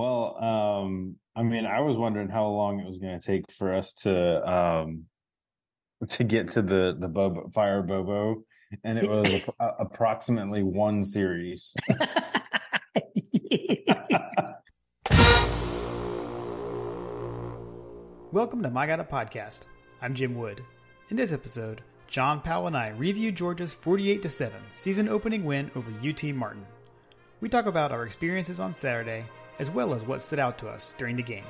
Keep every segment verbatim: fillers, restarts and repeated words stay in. Well, um, I mean, I was wondering how long it was going to take for us to um, to get to the the Bobo, Fire Bobo, and it was a, a, approximately one series. Welcome to My Goda Podcast. I'm Jim Wood. In this episode, John Powell and I review Georgia's forty-eight to seven season opening win over U T Martin. We talk about our experiences on Saturday, as well as what stood out to us during the game.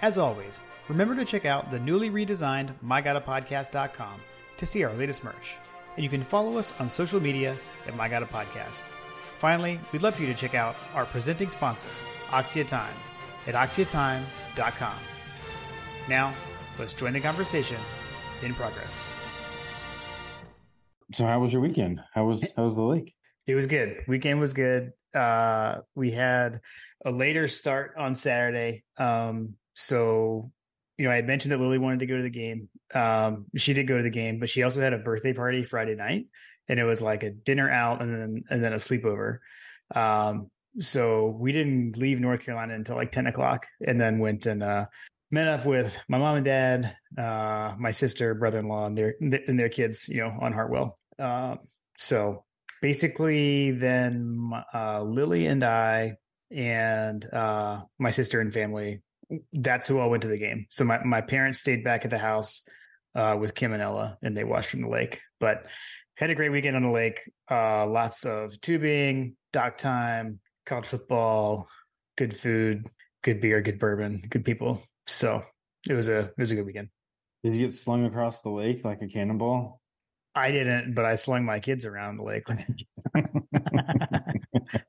As always, remember to check out the newly redesigned my goda podcast dot com to see our latest merch. And you can follow us on social media at My Goda Podcast. Finally, we'd love for you to check out our presenting sponsor, AXIA Time, at axia time dot com. Now, let's join the conversation in progress. So how was your weekend? How was how was the Lake? It was good. Weekend was good. Uh, we had a later start on Saturday. Um, so, you know, I had mentioned that Lily wanted to go to the game. Um, she did go to the game, but she also had a birthday party Friday night, and it was like a dinner out and then, and then a sleepover. Um, so we didn't leave North Carolina until like ten o'clock, and then went and, uh, met up with my mom and dad, uh, my sister, brother-in-law, and their, and their kids, you know, on Hartwell. Um, uh, so basically then, uh, Lily and I, and, uh, my sister and family, that's who all went to the game. So my, my parents stayed back at the house, uh, with Kim and Ella, and they watched from the Lake, but had a great weekend on the Lake. Uh, lots of tubing, dock time, college football, good food, good beer, good bourbon, good people. So it was a it was a good weekend. Did you get slung across the lake like a cannonball? I didn't, but I slung my kids around the lake.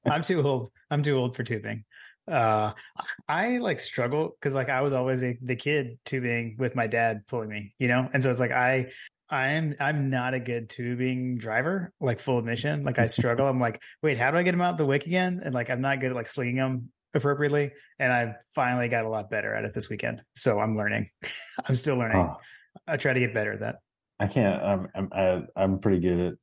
I'm too old. I'm too old for tubing. Uh, I like struggle because like I was always a, the kid tubing with my dad pulling me, you know. And so it's like I I'm I'm not a good tubing driver. Like full admission, like I struggle. I'm like, wait, how do I get them out the wick again? And like I'm not good at like slinging them appropriately, and I finally got a lot better at it this weekend. So I'm learning. I'm still learning. Huh. I try to get better at that. I can't. I'm I'm I, I'm pretty good at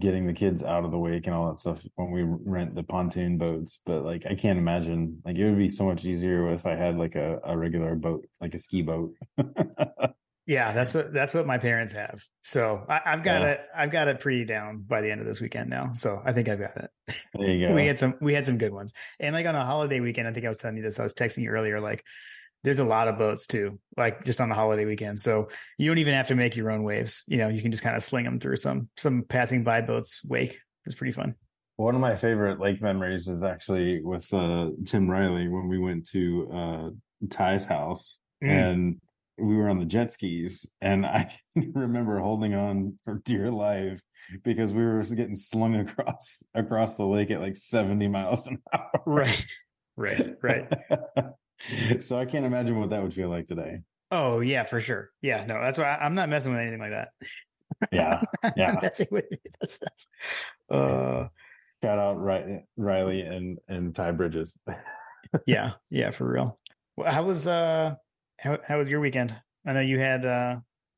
getting the kids out of the wake and all that stuff when we rent the pontoon boats. But like, I can't imagine. Like, it would be so much easier if I had like a, a regular boat, like a ski boat. Yeah, that's what that's what my parents have. So I, I've got yeah. it. I've got it pretty down by the end of this weekend now. So I think I've got it. There you go. we had some. We had some good ones. And like on a holiday weekend, I think I was telling you this. I was texting you earlier. Like, there's a lot of boats too. Like just on the holiday weekend, so you don't even have to make your own waves. You know, you can just kind of sling them through some some passing by boats' wake. It's pretty fun. One of my favorite lake memories is actually with uh, Tim Riley when we went to uh, Ty's house mm. and. We were on the jet skis, and I remember holding on for dear life because we were getting slung across across the lake at like seventy miles an hour. Right, right, right. So I can't imagine what that would feel like today. Oh yeah, for sure. Yeah, no, that's why I, I'm not messing with anything like that. Yeah, yeah. I'm messing with that stuff. Uh, Shout out Riley, Riley and and Ty Bridges. yeah, yeah, for real. How was uh? How how was your weekend? I know you had uh,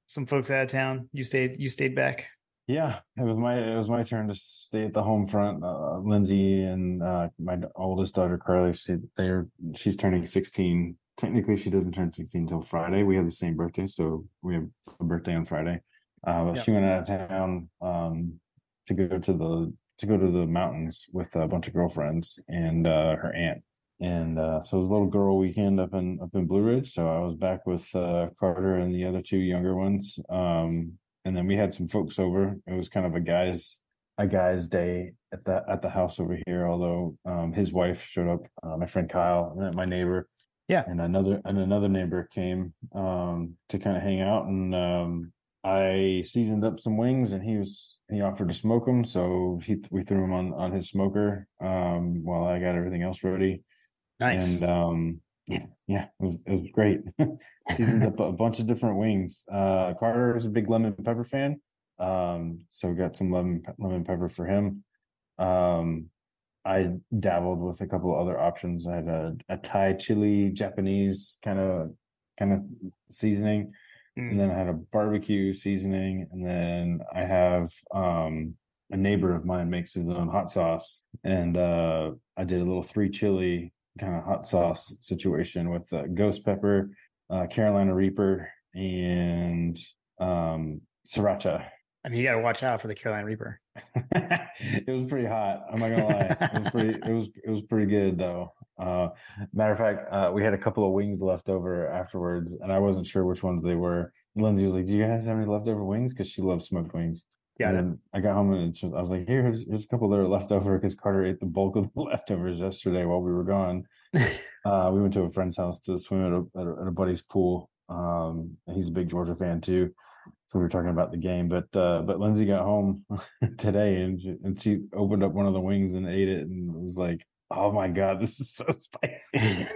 some folks out of town. You stayed you stayed back. Yeah, it was my it was my turn to stay at the home front. Uh, Lindsay and uh, my oldest daughter Carly, she, they're she's turning sixteen. Technically, she doesn't turn sixteen until Friday. We have the same birthday, so we have a birthday on Friday. Uh, but yep. She went out of town um, to go to the to go to the mountains with a bunch of girlfriends and uh, her aunt. And uh, so it was a little girl weekend up in up in Blue Ridge. So I was back with uh, Carter and the other two younger ones. Um, and then we had some folks over. It was kind of a guys a guys day at the at the house over here. Although um, his wife showed up, uh, my friend Kyle, and my neighbor, yeah, and another and another neighbor came um, to kind of hang out. And um, I seasoned up some wings, and he was he offered to smoke them. So he we threw them on on his smoker um, while I got everything else ready. Nice. And um, yeah, yeah, it was, it was great. Seasoned up a bunch of different wings. Uh, Carter is a big lemon pepper fan, um, so we got some lemon lemon pepper for him. Um, I dabbled with a couple of other options. I had a, a Thai chili, Japanese kind of kind of seasoning, mm. and then I had a barbecue seasoning, and then I have. Um, a neighbor of mine makes his own hot sauce, and uh, I did a little three chili. kind of hot sauce situation with uh, Ghost Pepper, uh, Carolina Reaper, and um, Sriracha. I mean, you got to watch out for the Carolina Reaper. It was pretty hot. I'm not gonna lie. It was pretty. It was it was pretty good though. Uh, matter of fact, uh, we had a couple of wings left over afterwards, and I wasn't sure which ones they were. Lindsay was like, "Do you guys have any leftover wings?" Because she loves smoked wings. Yeah. And then I got home and I was like, "Here, here's, here's a couple that are left over," because Carter ate the bulk of the leftovers yesterday while we were gone. uh, we went to a friend's house to swim at a, at a, at a buddy's pool. Um, and he's a big Georgia fan too. So we were talking about the game, but uh, but Lindsay got home today and she, and she opened up one of the wings and ate it and was like, "Oh my God, this is so spicy!"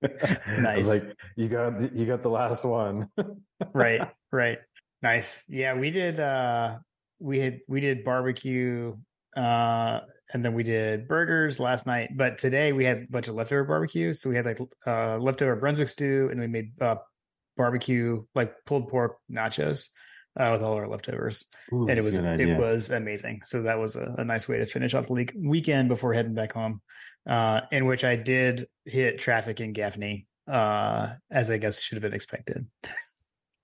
Nice. I was like, "You got the, you got the last one." Right, right, nice. Yeah, we did. Uh, we had we did barbecue, uh, and then we did burgers last night. But today we had a bunch of leftover barbecue, so we had like uh, leftover Brunswick stew, and we made. Uh, barbecue like pulled pork nachos uh, with all our leftovers. Ooh, and it was it was amazing. So that was a, a nice way to finish off the league weekend before heading back home, uh in which I did hit traffic in Gaffney, uh as I guess should have been expected.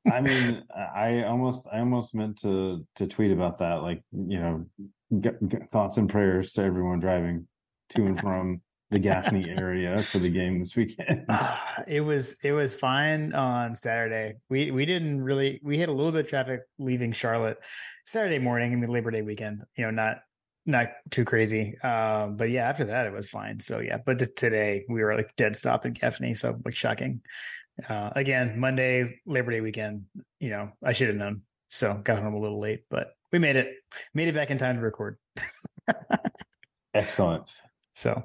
I mean, I almost I almost meant to to tweet about that, like, you know, g- g- thoughts and prayers to everyone driving to and from the Gaffney area for the game this weekend. Uh, it was it was fine on Saturday. We we didn't really we hit a little bit of traffic leaving Charlotte Saturday morning. I mean, Labor Day weekend, you know, not not too crazy. Um, but yeah, after that it was fine. So yeah, but th- today we were like dead stop in Gaffney, so like shocking. Uh, again, Monday Labor Day weekend. You know, I should have known. So got home a little late, but we made it made it back in time to record. Excellent. So.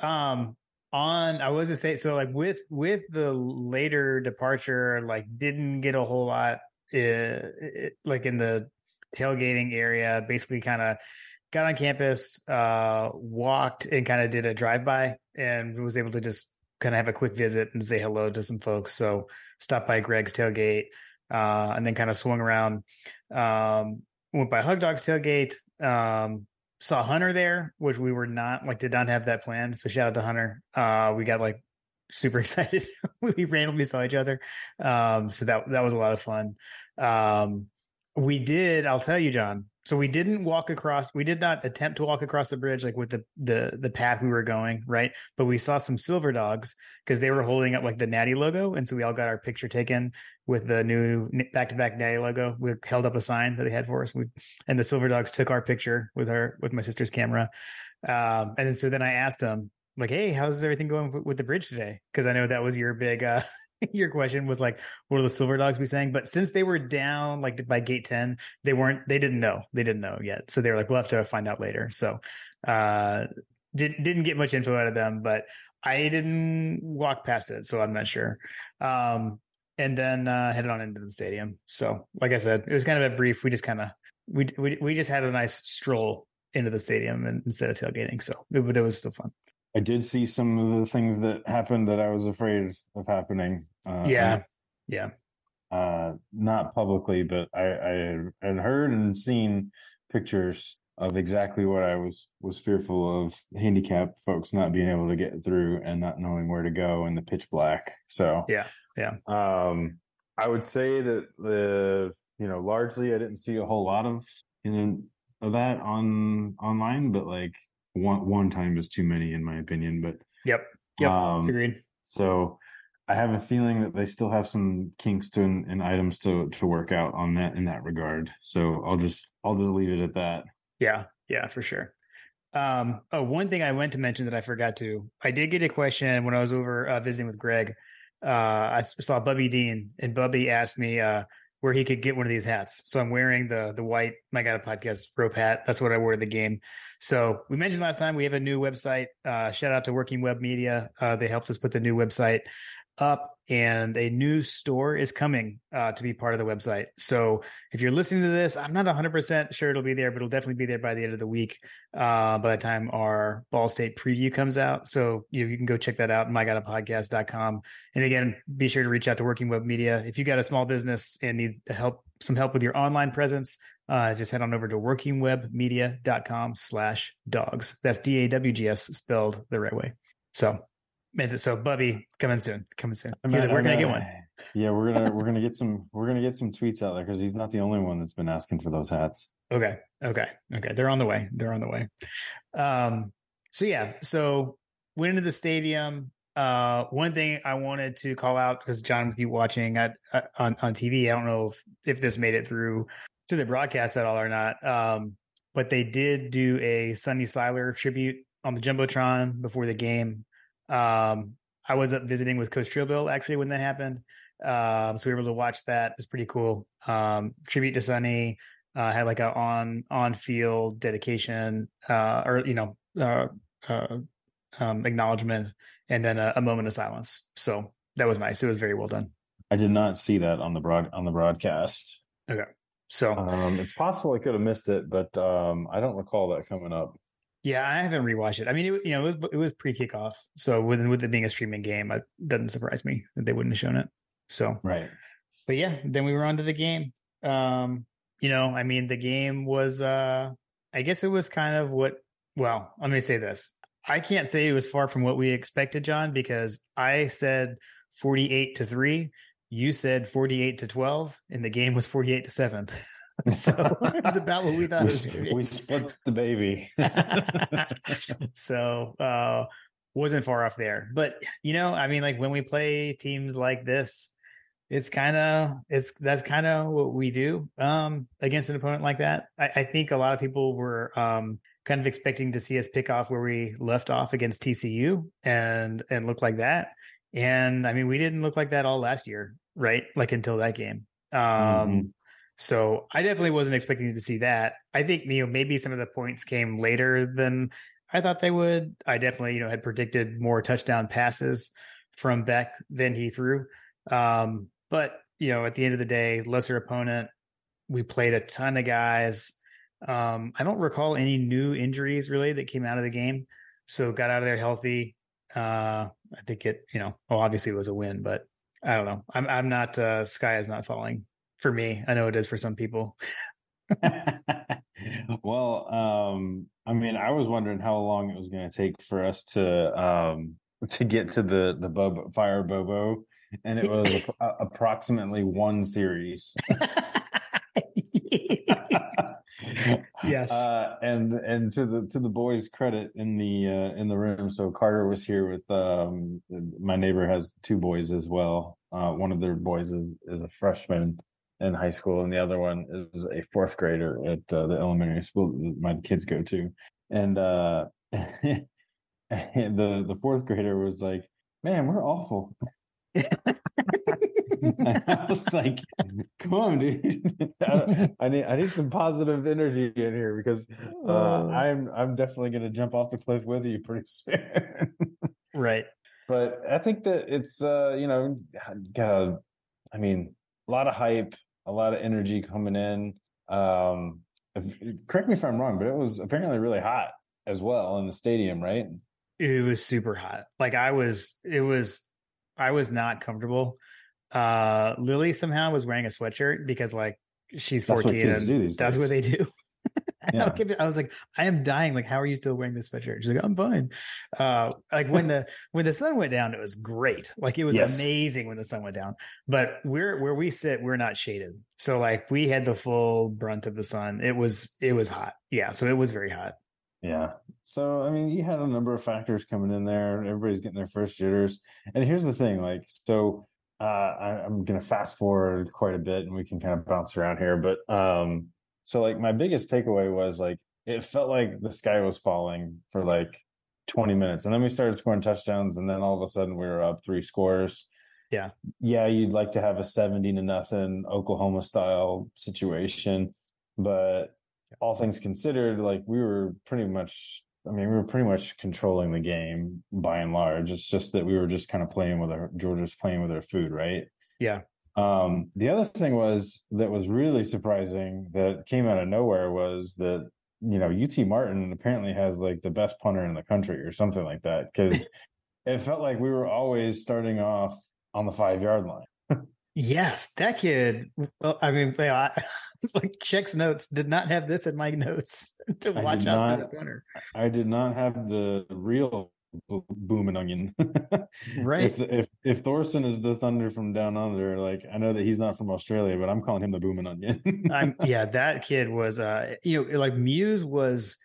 Um, on, I was to say, so like with, with the later departure, like didn't get a whole lot, uh, it, like in the tailgating area, basically kind of got on campus, uh, walked and kind of did a drive-by and was able to just kind of have a quick visit and say hello to some folks. So stopped by Greg's tailgate, uh, and then kind of swung around, um, went by Hug Dog's tailgate, um, saw Hunter there, which we were not like, did not have that plan. So shout out to Hunter. Uh, we got like super excited. We randomly saw each other. Um, so that, that was a lot of fun. Um, we did, I'll tell you, John. So we didn't walk across, we did not attempt to walk across the bridge, like with the, the, the path we were going. Right. But we saw some Silver Dogs because they were holding up like the Natty logo. And so we all got our picture taken with the new back-to-back Natty logo. We held up a sign that they had for us. We, and the Silver Dogs took our picture with her, with my sister's camera. Um, and then, so then I asked them like, "Hey, how's everything going with the bridge today?" Cause I know that was your big, uh, your question was like, what are the Silver Dogs be saying? But since they were down like by gate ten, they weren't, they didn't know, they didn't know yet. So they were like, we'll have to find out later. So, uh, didn't, didn't get much info out of them, but I didn't walk past it. So I'm not sure. Um, and then, uh, headed on into the stadium. So like I said, it was kind of a brief, we just kind of, we, we, we just had a nice stroll into the stadium and, instead of tailgating. So it, but it was still fun. I did see some of the things that happened that I was afraid of happening. Uh, yeah. Yeah. Uh, not publicly, but I, I had heard and seen pictures of exactly what I was, was fearful of, handicapped folks not being able to get through and not knowing where to go in the pitch black. So, yeah. Yeah. Um, I would say that the, you know, largely I didn't see a whole lot of, you know, of that on online, but like, One one time is too many, in my opinion. But yep, yep, um, agreed. So I have a feeling that they still have some kinks to and items to to work out on that in that regard. So I'll just I'll just leave it at that. Yeah, yeah, for sure. Um, oh, one thing I went to mention that I forgot to. I did get a question when I was over uh, visiting with Greg. Uh, I saw Bubby Dean, and Bubby asked me uh, where he could get one of these hats. So I'm wearing the the white My Goda Podcast rope hat. That's what I wore to the game. So we mentioned last time we have a new website. Uh, shout out to Working Web Media. Uh, they helped us put the new website up, and a new store is coming uh, to be part of the website. So if you're listening to this, I'm not one hundred percent sure it'll be there, but it'll definitely be there by the end of the week, uh, by the time our Ball State preview comes out. So you know, you can go check that out, my goda podcast dot com. And again, be sure to reach out to Working Web Media. If you got a small business and need help, some help with your online presence, uh, just head on over to working web media dot com slash dogs. That's D A W G S spelled the right way. So, so Bubby, coming soon, coming soon. I'm He's not, like, we're I'm gonna not, get one. Yeah, we're gonna we're gonna get some we're gonna get some tweets out there because he's not the only one that's been asking for those hats. Okay, okay, okay. They're on the way. They're on the way. Um. So yeah. So went into the stadium. Uh, one thing I wanted to call out because John, with you watching at, at on on T V, I don't know if, if this made it through to the broadcast at all or not. Um, but they did do a Sonny Siler tribute on the Jumbotron before the game. Um, I was up visiting with Coach Trillbill actually when that happened. Um, so we were able to watch that. It was pretty cool. Um, tribute to Sonny. Uh, had like a on on field dedication, uh, or you know, uh, uh, um, acknowledgement. And then a, a moment of silence. So that was nice. It was very well done. I did not see that on the broad on the broadcast. Okay, so um, it's possible I could have missed it, but um, I don't recall that coming up. Yeah, I haven't rewatched it. I mean, it, you know, it was it was pre kickoff, so with with it being a streaming game, it doesn't surprise me that they wouldn't have shown it. So right, but yeah, then we were on to the game. Um, you know, I mean, the game was. Uh, I guess it was kind of what. Well, let me say this. I can't say it was far from what we expected, John, because I said forty-eight to three, you said forty-eight to twelve, and the game was forty-eight to seven. So it was about what we thought. We, it was gonna be. We split the baby. So uh, wasn't far off there, but you know, I mean, like when we play teams like this, it's kind of, it's, that's kind of what we do um, against an opponent like that. I, I think a lot of people were, um, kind of expecting to see us pick off where we left off against T C U and, and look like that. And I mean, we didn't look like that all last year, right? Like until that game. Um, mm-hmm. So I definitely wasn't expecting to see that. I think, you know, maybe some of the points came later than I thought they would. I definitely, you know, had predicted more touchdown passes from Beck than he threw. Um, but, you know, at the end of the day, lesser opponent, we played a ton of guys. Um, I don't recall any new injuries really that came out of the game. So got out of there healthy. Uh, I think it, you know, well, obviously it was a win, but I don't know. I'm, I'm not, uh, sky is not falling for me. I know it is for some people. Well, um, I mean, I was wondering how long it was going to take for us to, um, to get to the, the Bobo fire Bobo. And it was a, approximately one series. Yes. Uh, and and to the to the boys' credit in the uh, in the room. So Carter was here with um, my neighbor has two boys as well. Uh, one of their boys is, is a freshman in high school, and the other one is a fourth grader at uh, the elementary school that my kids go to. And uh, and the the fourth grader was like, "Man, we're awful." I was like, "Come on, dude! I, I need I need some positive energy in here because uh, I'm I'm definitely going to jump off the cliff with you pretty soon." Right. But I think that it's uh, you know got a, I mean, a lot of hype, a lot of energy coming in. Um, if, correct me if I'm wrong, but it was apparently really hot as well in the stadium, right? It was super hot. Like I was, it was, I was not comfortable. Uh, Lily somehow was wearing a sweatshirt because like she's fourteen and that's what they do. Yeah. I was like, I am dying. Like, how are you still wearing this sweatshirt? She's like, I'm fine. Uh, like when the, when the sun went down, it was great. Like it was yes. amazing when the sun went down, but we're, where we sit, we're not shaded. So like we had the full brunt of the sun. It was, it was hot. Yeah. So it was very hot. Yeah. So, I mean, you had a number of factors coming in there. Everybody's getting their first jitters. And here's the thing, like, so Uh, I, I'm going to fast forward quite a bit and we can kind of bounce around here. But um, so like my biggest takeaway was like, it felt like the sky was falling for like twenty minutes. And then we started scoring touchdowns. And then all of a sudden we were up three scores. Yeah. Yeah. You'd like to have a seventy to nothing Oklahoma style situation, but all things considered, like we were pretty much, I mean, we were pretty much controlling the game by and large. It's just that we were just kind of playing with our Georgia's playing with our food, right? Yeah. Um, the other thing was that was really surprising that came out of nowhere was that, you know, U T Martin apparently has like the best punter in the country or something like that. Cause it felt like we were always starting off on the five yard line. Yes. That kid. Well, I mean, I was like checks notes, did not have this in my notes to watch out for the punter. I did not have the real bo- boom and onion. Right. If, if if Thorson is the Thunder from down under, like I know that he's not from Australia, but I'm calling him the boom and onion. I'm, yeah, that kid was, uh, you know, like Mews was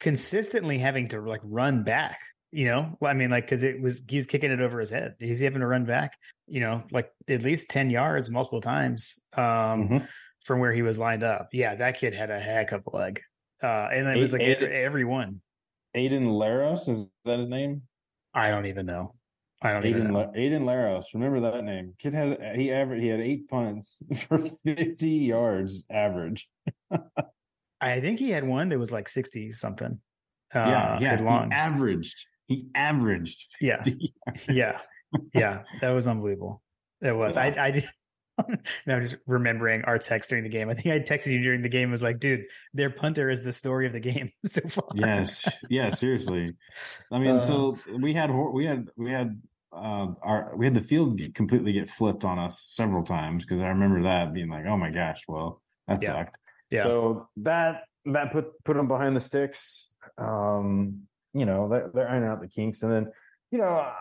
consistently having to like run back. You know, well, I mean, like, because it was he was kicking it over his head. He's having to run back, you know, like at least ten yards multiple times um, mm-hmm. from where he was lined up. Yeah, that kid had a heck of a leg. Uh, and it was like Aiden, every one. Aiden Laros, is that his name? I don't even know. I don't Aiden, even know. Aiden Laros, remember that name. Kid had he averaged he had eight punts for fifty yards average. I think he had one that was like sixty something. Uh, yeah, yeah. As long. He averaged. He averaged. Yeah. Yeah. Yeah. That was unbelievable. That was. Yeah. I, I did. Now I'm just remembering our text during the game. I think I texted you during the game. It was like, dude, their punter is the story of the game so far. Yes. Yeah. Seriously. I mean, uh, so we had, we had, we had, uh, our, we had the field get, completely get flipped on us several times. Cause I remember that being like, oh my gosh, well, that yeah. sucked. Yeah. So that, that put, put them behind the sticks. Um, you know, they're, they're ironing out the kinks. And then, you know, I,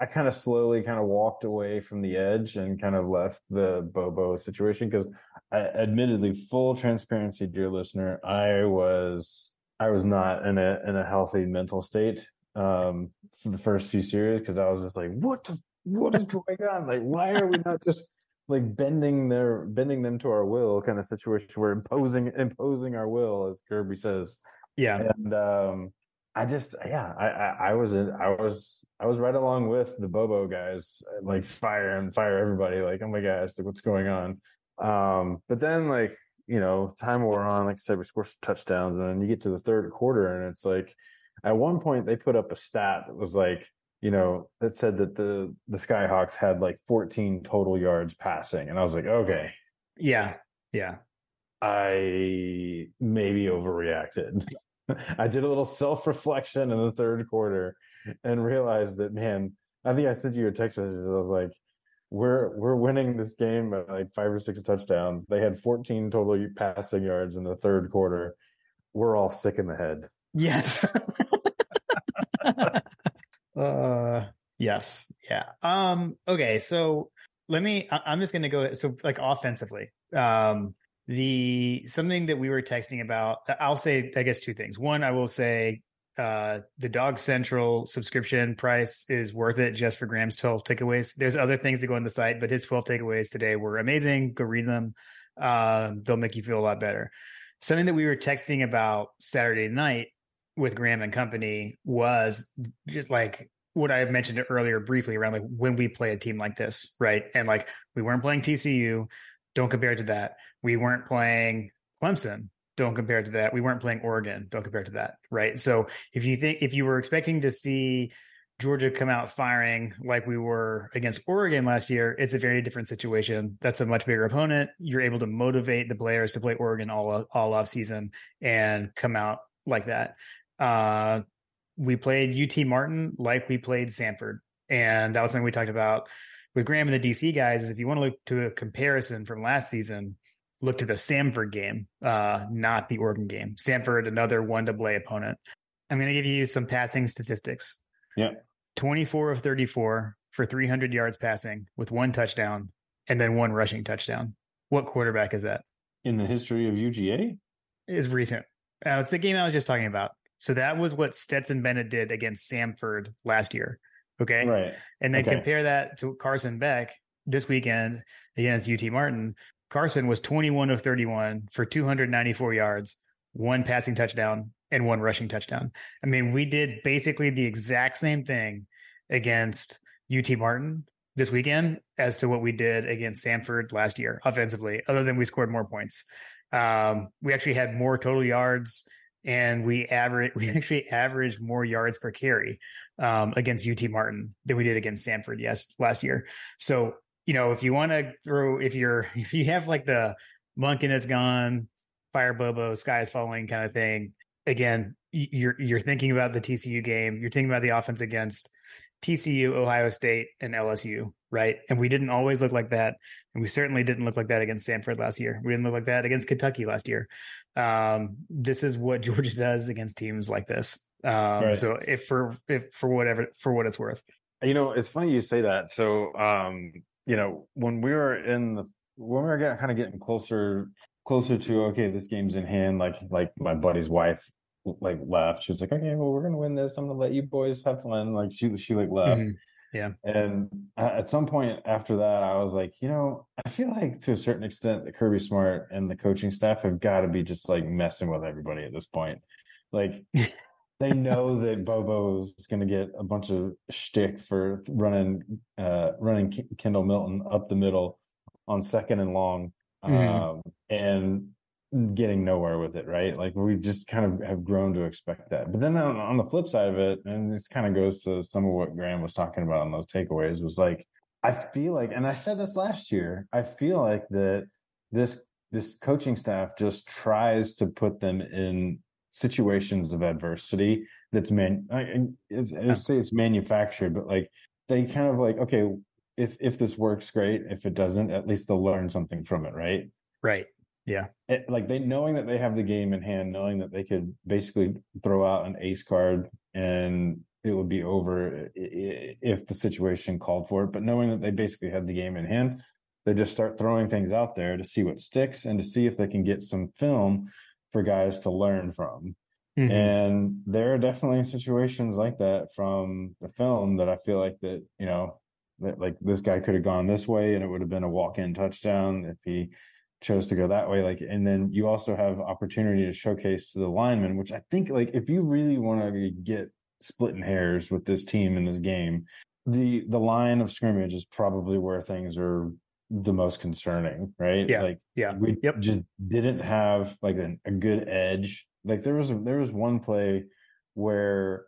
I kind of slowly kind of walked away from the edge and kind of left the Bobo situation because, admittedly, full transparency, dear listener, I was I was not in a in a healthy mental state um, for the first few series because I was just like, what the, what is going on? Like, why are we not just like bending their bending them to our will kind of situation? We're imposing imposing our will, as Kirby says. Yeah, and um, I just yeah, I I, I was in, I was. I was right along with the Bobo guys, like fire and fire everybody. Like, oh my gosh, like what's going on? Um, but then, like you know, time wore on. Like I said, we scored some touchdowns, and then you get to the third quarter, and it's like, at one point they put up a stat that was like, you know, that said that the the Skyhawks had like fourteen total yards passing, and I was like, okay, yeah, yeah, I maybe overreacted. I did a little self-reflection in the third quarter. And realized that, man, I think I sent you a text message. I was like, we're we're winning this game by like five or six touchdowns. They had fourteen total passing yards in the third quarter. We're all sick in the head. Yes. uh, yes. Yeah. Um, okay. So let me, I, I'm just going to go. So like offensively, um, the something that we were texting about, I'll say, I guess, two things. One, I will say, Uh, the Dog Central subscription price is worth it just for Graham's twelve takeaways. There's other things that go on the site, but his twelve takeaways today were amazing. Go read them. Uh, they'll make you feel a lot better. Something that we were texting about Saturday night with Graham and company was just like what I mentioned earlier briefly around like when we play a team like this, right? And like we weren't playing T C U. Don't compare it to that. We weren't playing Clemson. Don't compare to that. We weren't playing Oregon. Don't compare to that. Right. So if you think, if you were expecting to see Georgia come out firing like we were against Oregon last year, it's a very different situation. That's a much bigger opponent. You're able to motivate the players to play Oregon all, all off season and come out like that. Uh, we played U T Martin like we played Sanford. And that was something we talked about with Graham and the D C guys is if you want to look to a comparison from last season, look to the Samford game, uh, not the Oregon game. Samford, another one-double-A opponent. I'm going to give you some passing statistics. Yeah. twenty-four of thirty-four for three hundred yards passing with one touchdown and then one rushing touchdown. What quarterback is that? In the history of U G A? It's recent. Uh, it's the game I was just talking about. So that was what Stetson Bennett did against Samford last year. Okay? Right. And then okay. compare that to Carson Beck this weekend against U T Martin. Carson was twenty-one of thirty-one for two hundred ninety-four yards, one passing touchdown, and one rushing touchdown. I mean, we did basically the exact same thing against U T Martin this weekend as to what we did against Samford last year offensively, other than we scored more points. Um, we actually had more total yards, and we average we actually averaged more yards per carry um, against U T Martin than we did against Samford yes, last year. So, you know, if you want to throw, if you're, if you have like the Munkin is gone, fire Bobo, sky is falling kind of thing. Again, you're, you're thinking about the T C U game. You're thinking about the offense against T C U, Ohio State, and L S U. right? And we didn't always look like that. And we certainly didn't look like that against Samford last year. We didn't look like that against Kentucky last year. Um, this is what Georgia does against teams like this. Um, right. So if for, if for whatever, for what it's worth. You know, it's funny you say that. So, um, you know, when we were in the, when we were getting, kind of getting closer, closer to, okay, this game's in hand, like, like my buddy's wife, like left. She was like, okay, well, we're going to win this. I'm going to let you boys have fun. Like she, she like left. Mm-hmm. Yeah. And at some point after that, I was like, you know, I feel like to a certain extent that Kirby Smart and the coaching staff have got to be just like messing with everybody at this point. Like they know that Bobo is going to get a bunch of shtick for running, uh, running K- Kendall Milton up the middle on second and long, um, mm-hmm. and getting nowhere with it. Right. Like we just kind of have grown to expect that. But then on, on the flip side of it, and this kind of goes to some of what Graham was talking about on those takeaways, was like, I feel like, and I said this last year, I feel like that this, this coaching staff just tries to put them in situations of adversity. That's man, I, I, I say it's manufactured, but like they kind of like, okay, if, if this works, great. If it doesn't, at least they'll learn something from it. Right. Right. Yeah. It, like they knowing that they have the game in hand, knowing that they could basically throw out an ace card and it would be over if the situation called for it. But knowing that they basically had the game in hand, they just start throwing things out there to see what sticks and to see if they can get some film for guys to learn from. Mm-hmm. And there are definitely situations like that from the film that I feel like that, you know, that like this guy could have gone this way and it would have been a walk-in touchdown if he chose to go that way. Like, and then you also have opportunity to showcase to the linemen, which I think like, if you really want to get splitting hairs with this team in this game, the, the line of scrimmage is probably where things are the most concerning, right? Yeah. Like, yeah. We yep. just didn't have like a, a good edge. Like there was, a, there was one play where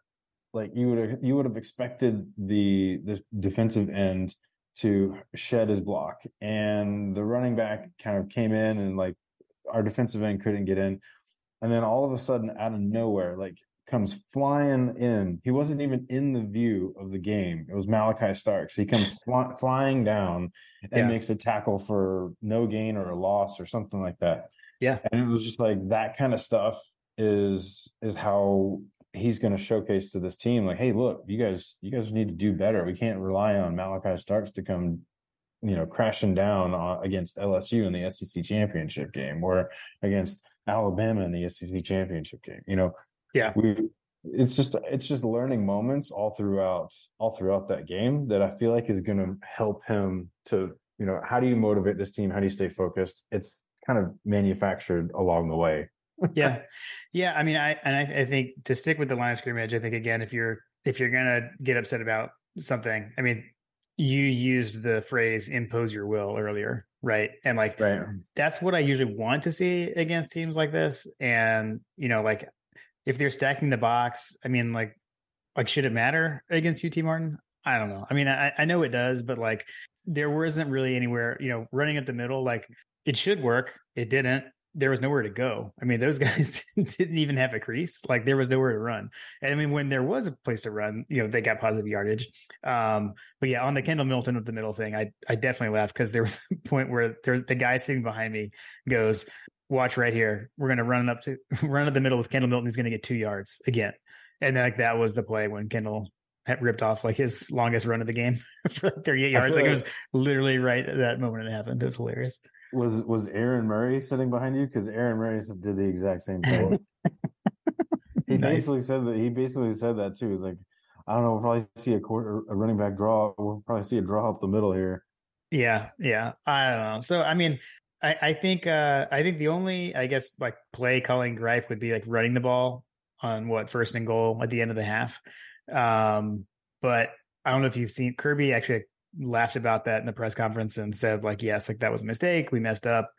like you would have, you would have expected the, the defensive end to shed his block, and the running back kind of came in and like our defensive end couldn't get in. And then all of a sudden out of nowhere, like comes flying in. He wasn't even in the view of the game. It was Malachi Starks. He comes fly- flying down and yeah. makes a tackle for no gain or a loss or something like that. Yeah. And it was just like that kind of stuff is, is how he's going to showcase to this team, like, hey, look, you guys, you guys need to do better. We can't rely on Malachi Starks to come, you know, crashing down on, against L S U in the S E C championship game or against Alabama in the S E C championship game. You know, yeah, we, it's just, it's just learning moments all throughout, all throughout that game that I feel like is going to help him to, you know, how do you motivate this team? How do you stay focused? It's kind of manufactured along the way. yeah. Yeah. I mean, I, and I, I think to stick with the line of scrimmage, I think again, if you're, if you're going to get upset about something, I mean, you used the phrase impose your will earlier. Right. And like, right. that's what I usually want to see against teams like this. And, you know, like if they're stacking the box, I mean, like, like, should it matter against U T Martin? I don't know. I mean, I, I know it does, but like there wasn't really anywhere, you know, running up the middle, like it should work. It didn't. There was nowhere to go. I mean, those guys didn't even have a crease. Like there was nowhere to run. And I mean, when there was a place to run, you know, they got positive yardage. Um, but yeah, on the Kendall Milton of the middle thing, I I definitely laughed because there was a point where there's the guy sitting behind me goes, watch right here. We're going to run up to run up the middle with Kendall Milton. He's going to get two yards again. And then, like that was the play when Kendall had ripped off like his longest run of the game for like thirty-eight yards. Like, like it was literally right at that moment it happened. It was hilarious. Was was Aaron Murray sitting behind you? Because Aaron Murray did the exact same thing. he nice. basically said that. He basically said that too. He's like, I don't know. We'll probably see a quarter, a running back draw. We'll probably see a draw up the middle here. Yeah, yeah. I don't know. So I mean, I, I think uh, I think the only I guess like play calling gripe would be like running the ball on what first and goal at the end of the half. Um, but I don't know if you've seen Kirby actually laughed about that in the press conference and said like, yes, like that was a mistake. We messed up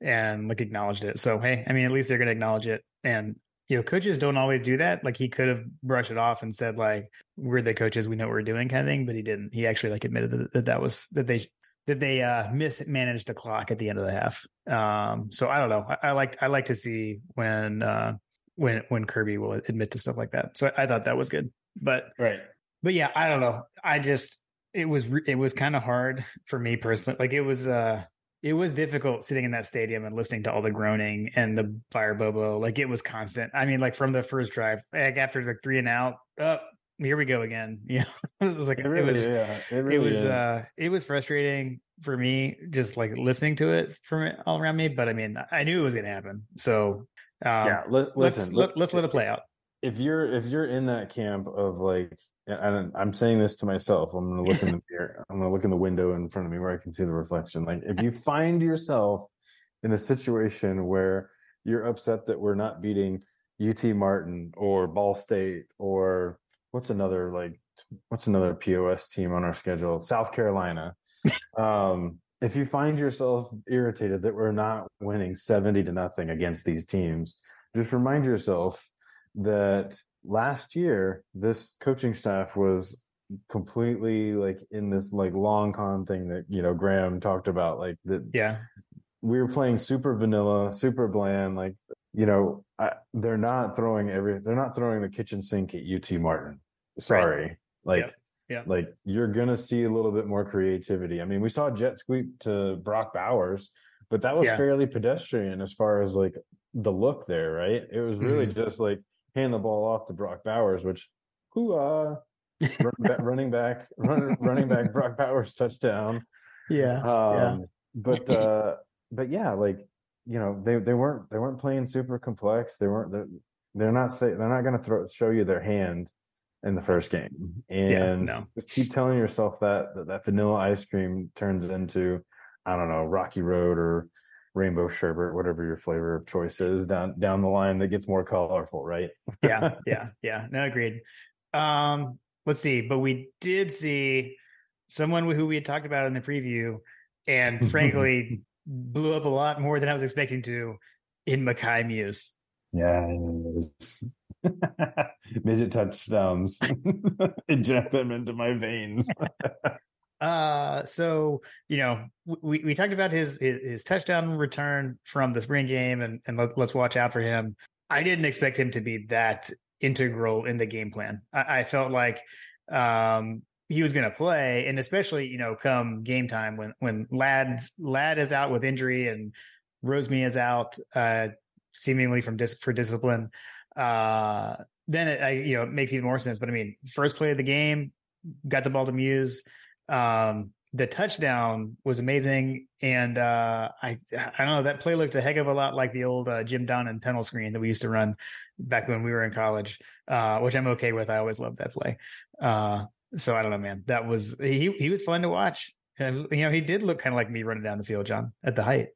and like acknowledged it. So, hey, I mean, at least they're going to acknowledge it. And, you know, coaches don't always do that. Like he could have brushed it off and said like, we're the coaches, we know what we're doing kind of thing, but he didn't. He actually like admitted that that, that was that they, that they uh, mismanaged the clock at the end of the half. Um, so I don't know. I, I like, I like to see when, uh, when, when Kirby will admit to stuff like that. So I, I thought that was good, but, right. But yeah, I don't know. I just, it was it was kind of hard for me personally. Like it was uh it was difficult sitting in that stadium and listening to all the groaning and the fire Bobo. Like it was constant. I mean, like from the first drive, like after the three and out, up oh, here we go again. Yeah, you know? it was like it, really, it was. Yeah, it, really it was. Is. Uh, it was frustrating for me, just like listening to it from all around me. But I mean, I knew it was going to happen. So um, yeah, li- listen, let's let, let's let it play out. If you're if you're in that camp of like, and I'm saying this to myself, I'm gonna look in the mirror, I'm gonna look in the window in front of me where I can see the reflection. Like, if you find yourself in a situation where you're upset that we're not beating U T Martin or Ball State or what's another like what's another P O S team on our schedule, South Carolina. um, if you find yourself irritated that we're not winning seventy to nothing against these teams, just remind yourself that last year this coaching staff was completely like in this like long con thing that, you know, Graham talked about, like that. Yeah, we were playing super vanilla, super bland. Like, you know, I, they're not throwing every they're not throwing the kitchen sink at U T Martin. Sorry. Right. Like yep. Yep. Like you're going to see a little bit more creativity. I mean, we saw a jet sweep to Brock Bowers, but that was yeah. fairly pedestrian as far as like the look there, right? It was really mm-hmm. just like hand the ball off to Brock Bowers, which, hoo-ah, run, ba- running back, run, running back, Brock Bowers touchdown. Yeah, um, yeah. But, uh, but yeah, like, you know, they, they weren't they weren't playing super complex. They weren't they're, they're not say, they're not going to throw show you their hand in the first game. And yeah, no. just keep telling yourself that, that that vanilla ice cream turns into, I don't know, Rocky Road or Rainbow Sherbet, whatever your flavor of choice is down down the line that gets more colorful, right? yeah, yeah, yeah. No, agreed. Um, let's see. But we did see someone who we had talked about in the preview and frankly blew up a lot more than I was expecting to in Mekhi Mews. Yeah, it was midget touchdowns. Inject them into my veins. Uh, so, you know, we, we talked about his, his, his touchdown return from the spring game and, and let, let's watch out for him. I didn't expect him to be that integral in the game plan. I, I felt like, um, he was going to play, and especially, you know, come game time when, when Ladd's Ladd is out with injury and Roseme is out, uh, seemingly from dis for discipline. Uh, then it, I, you know, it makes even more sense, but I mean, first play of the game, got the ball to Mews. Um, the touchdown was amazing, and uh, I I don't know, that play looked a heck of a lot like the old uh, Jim Donnan tunnel screen that we used to run back when we were in college, uh, which I'm okay with. I always loved that play. Uh, so I don't know, man. That was he he was fun to watch, and you know he did look kind of like me running down the field, John, at the height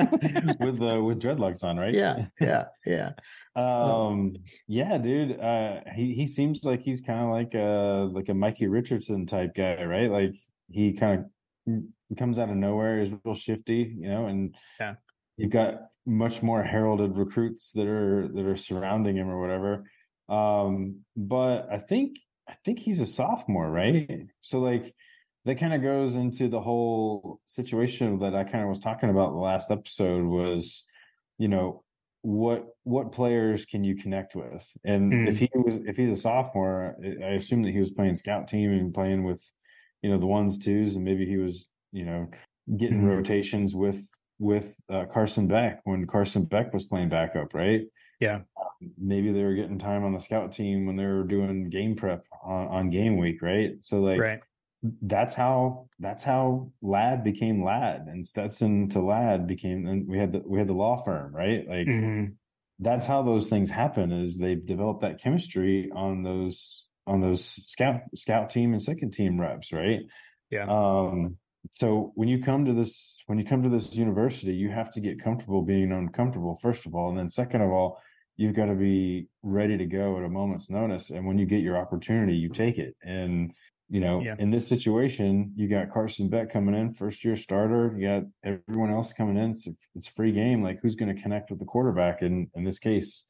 with uh, with dreadlocks on, right? Yeah, yeah, yeah. Um, yeah, dude. Uh, he he seems like he's kind of like a like a Mikey Richardson type guy, right? Like he kind of comes out of nowhere, is real shifty, you know. And yeah. you've got much more heralded recruits that are that are surrounding him or whatever. Um, but I think I think he's a sophomore, right? So like. That kind of goes into the whole situation that I kind of was talking about in the last episode was, you know, what what players can you connect with? And mm. if he was if he's a sophomore, I assume that he was playing scout team and playing with, you know, the ones, twos, and maybe he was, you know, getting mm. rotations with with uh, Carson Beck when Carson Beck was playing backup, right? Yeah. Maybe they were getting time on the scout team when they were doing game prep on, on game week, right? So like right. That's how that's how Ladd became Ladd, and Stetson to Ladd became. And we had the we had the law firm, right? Like mm-hmm. that's how those things happen. Is they've developed that chemistry on those on those scout scout team and second team reps, right? Yeah. Um, so when you come to this when you come to this university, you have to get comfortable being uncomfortable, first of all, and then second of all, you've got to be ready to go at a moment's notice. And when you get your opportunity, you take it. And you know, yeah. in this situation, you got Carson Beck coming in, first year starter. You got everyone else coming in. It's a, it's a free game. Like, who's going to connect with the quarterback? And in this case,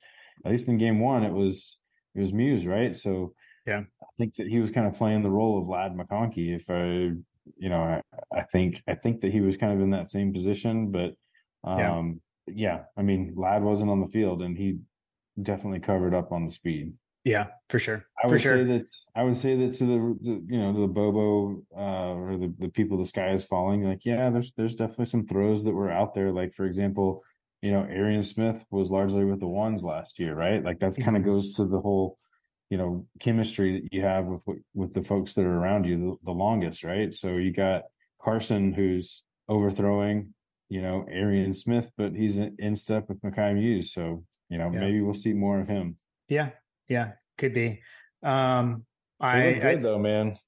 at least in game one, it was it was Mews, right? So, yeah, I think that he was kind of playing the role of Ladd McConkey. If I, you know, I, I think I think that he was kind of in that same position. But, um, yeah. yeah, I mean, Ladd wasn't on the field, and he definitely covered up on the speed. Yeah, for sure. I would for sure. say that I would say that to the, the you know to the Bobo uh, or the, the people the sky is falling. Like, yeah, there's there's definitely some throws that were out there. Like, for example, you know, Arian Smith was largely with the ones last year, right? Like, that's kind of goes to the whole, you know, chemistry that you have with with the folks that are around you the, the longest, right? So you got Carson who's overthrowing, you know, Arian Smith, but he's in step with Mekhi Mews, so you know yeah. maybe we'll see more of him. Yeah, yeah, could be. Um, he I looked good I, though, man.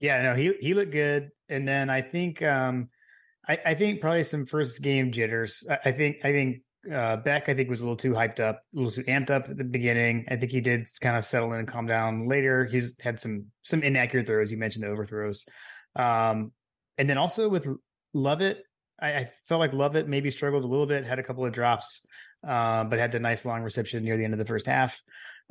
yeah, no, he he looked good, and then I think um, I, I think probably some first game jitters. I, I think I think uh, Beck I think was a little too hyped up, a little too amped up at the beginning. I think he did kind of settle in and calm down later. He's had some some inaccurate throws. You mentioned the overthrows, um, and then also with Lovett. I felt like Lovett maybe struggled a little bit, had a couple of drops, uh, but had the nice long reception near the end of the first half.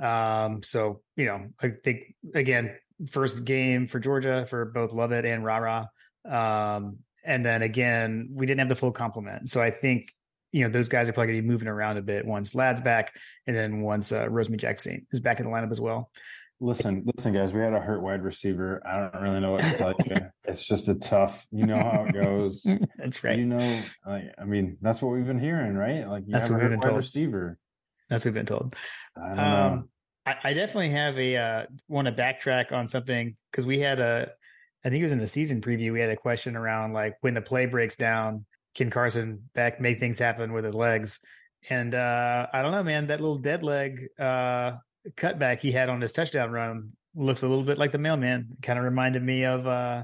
Um, so, you know, I think, again, first game for Georgia for both Lovett and Rara. Um, and then, again, we didn't have the full complement. So I think, you know, those guys are probably going to be moving around a bit once Ladd's back and then once uh, Rosemary Jackson is back in the lineup as well. Listen, listen, guys, we had a hurt wide receiver. I don't really know what to tell you. It's just a tough, you know how it goes. That's right. You know, like, I mean, that's what we've been hearing, right? Like, you that's have what a we've been wide told. Receiver. That's what we've been told. I don't um, know. I, I definitely have a, uh, want to backtrack on something because we had a, I think it was in the season preview, we had a question around like when the play breaks down, can Carson Beck make things happen with his legs? And uh, I don't know, man, that little dead leg, uh, cutback he had on his touchdown run looked a little bit like the mailman. It kind of reminded me of uh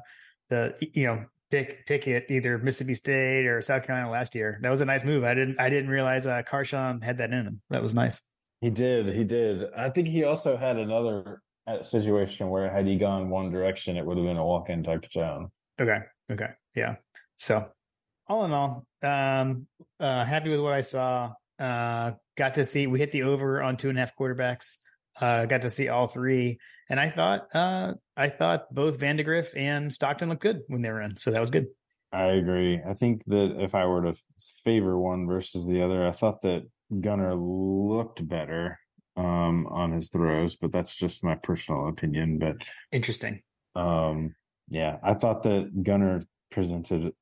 the you know pick Pickett either Mississippi State or South Carolina last year. That was a nice move. I didn't I didn't realize uh, Carson had that in him. That was nice. He did. He did. I think he also had another situation where had he gone one direction, it would have been a walk-in touchdown. Okay. Okay. Yeah. So all in all, um uh happy with what I saw. Uh got to see we hit the over on two and a half quarterbacks. Uh, got to see all three, and I thought uh, I thought both Vandegrift and Stockton looked good when they were in, so that was good. I agree. I think that if I were to favor one versus the other, I thought that Gunner looked better um, on his throws, but that's just my personal opinion. But interesting. Um, yeah, I thought that Gunner presented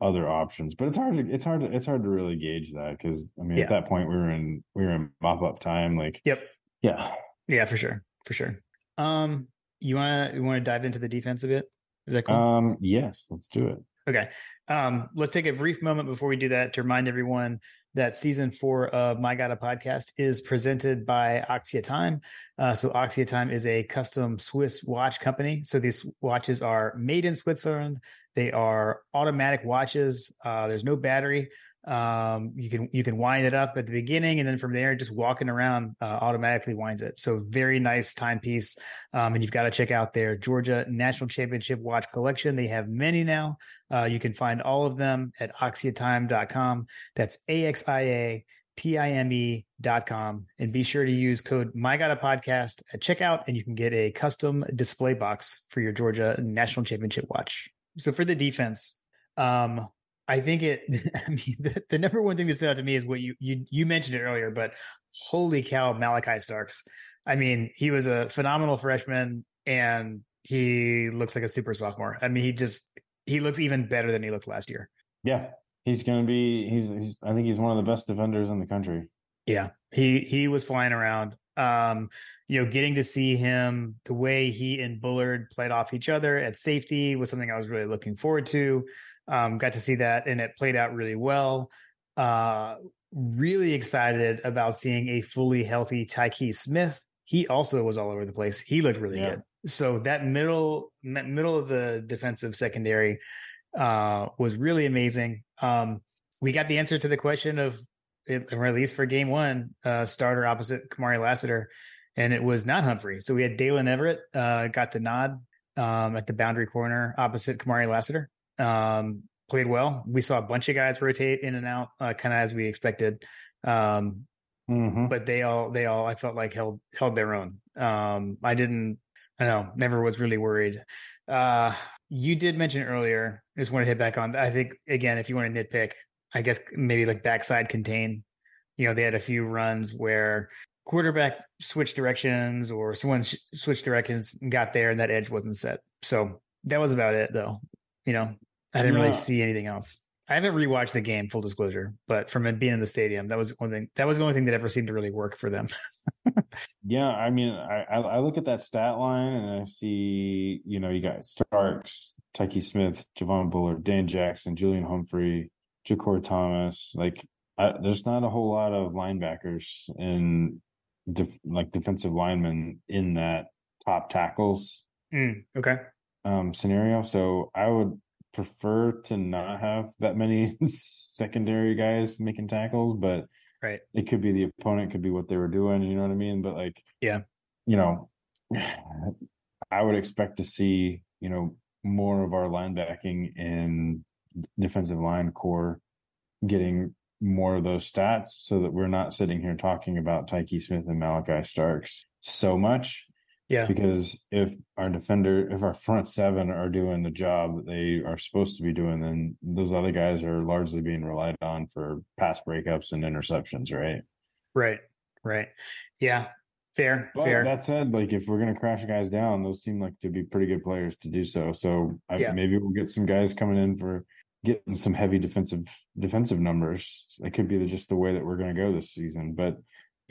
other options, but it's hard to it's hard to, it's hard to really gauge that because I mean yeah. at that point we were in we were in mop up time. Like yep. Yeah. Yeah, for sure. For sure. Um, you want to you want to dive into the defense a bit? Is that cool? Um, yes, let's do it. Okay. Um, let's take a brief moment before we do that to remind everyone that season four of My Goda Podcast is presented by AXIA Time. Uh, so AXIA Time is a custom Swiss watch company. So these watches are made in Switzerland. They are automatic watches. Uh, there's no battery. Um, you can, you can wind it up at the beginning and then from there, just walking around, uh, automatically winds it. So very nice timepiece. Um, and you've got to check out their Georgia National Championship watch collection. They have many now. Uh, you can find all of them at axia time dot com. That's A X I A T I M E dot com. And be sure to use code MyGodaPodcast at checkout and you can get a custom display box for your Georgia National Championship watch. So for the defense, um, I think it, I mean, the, the number one thing that stood out to me is what you, you, you mentioned it earlier, but holy cow, Malachi Starks. I mean, he was a phenomenal freshman and he looks like a super sophomore. I mean, he just, he looks even better than he looked last year. Yeah. He's going to be, he's, he's, I think he's one of the best defenders in the country. Yeah. He, he was flying around, um, you know, getting to see him the way he and Bullard played off each other at safety was something I was really looking forward to. Um, got to see that and it played out really well. Uh, really excited about seeing a fully healthy Tyke Smith. He also was all over the place. He looked really yeah. good. So that middle middle of the defensive secondary uh, was really amazing. Um, we got the answer to the question of it, or at least for game one uh, starter opposite Kamari Lassiter, and it was not Humphrey. So we had Dalen Everett uh, got the nod um, at the boundary corner opposite Kamari Lassiter. Um, played well. We saw a bunch of guys rotate in and out, uh, kind of as we expected. Um, mm-hmm. but they all, they all, I felt like held, held their own. Um, I didn't, I don't know, never was really worried. Uh, you did mention earlier, I just want to hit back on, I think, again, if you want to nitpick, I guess maybe like backside contain, you know, they had a few runs where quarterback switched directions or someone sh- switched directions and got there and that edge wasn't set. So that was about it, though. You know, I didn't yeah. really see anything else. I haven't rewatched the game, full disclosure, but from it being in the stadium, that was one thing. That was the only thing that ever seemed to really work for them. yeah, I mean, I, I look at that stat line and I see, you know, you got Starks, Tyke Smith, Javon Bullard, Dan Jackson, Julian Humphrey, Ja'Cory Thomas. Like, I, there's not a whole lot of linebackers and def, like defensive linemen in that top tackles. Mm, okay. Um, scenario. So I would prefer to not have that many secondary guys making tackles, but right, it could be the opponent, could be what they were doing, you know what I mean? But like, yeah, you know, I would expect to see, you know, more of our linebacking and defensive line core getting more of those stats so that we're not sitting here talking about Tyke Smith and Malachi Starks so much. Yeah, because if our defender, if our front seven are doing the job that they are supposed to be doing, then those other guys are largely being relied on for pass breakups and interceptions, right? Right, right. Yeah, fair, but fair. That said, like if we're going to crash guys down, those seem like to be pretty good players to do so. So I, yeah. maybe we'll get some guys coming in for getting some heavy defensive defensive numbers. It could be just the way that we're going to go this season, but.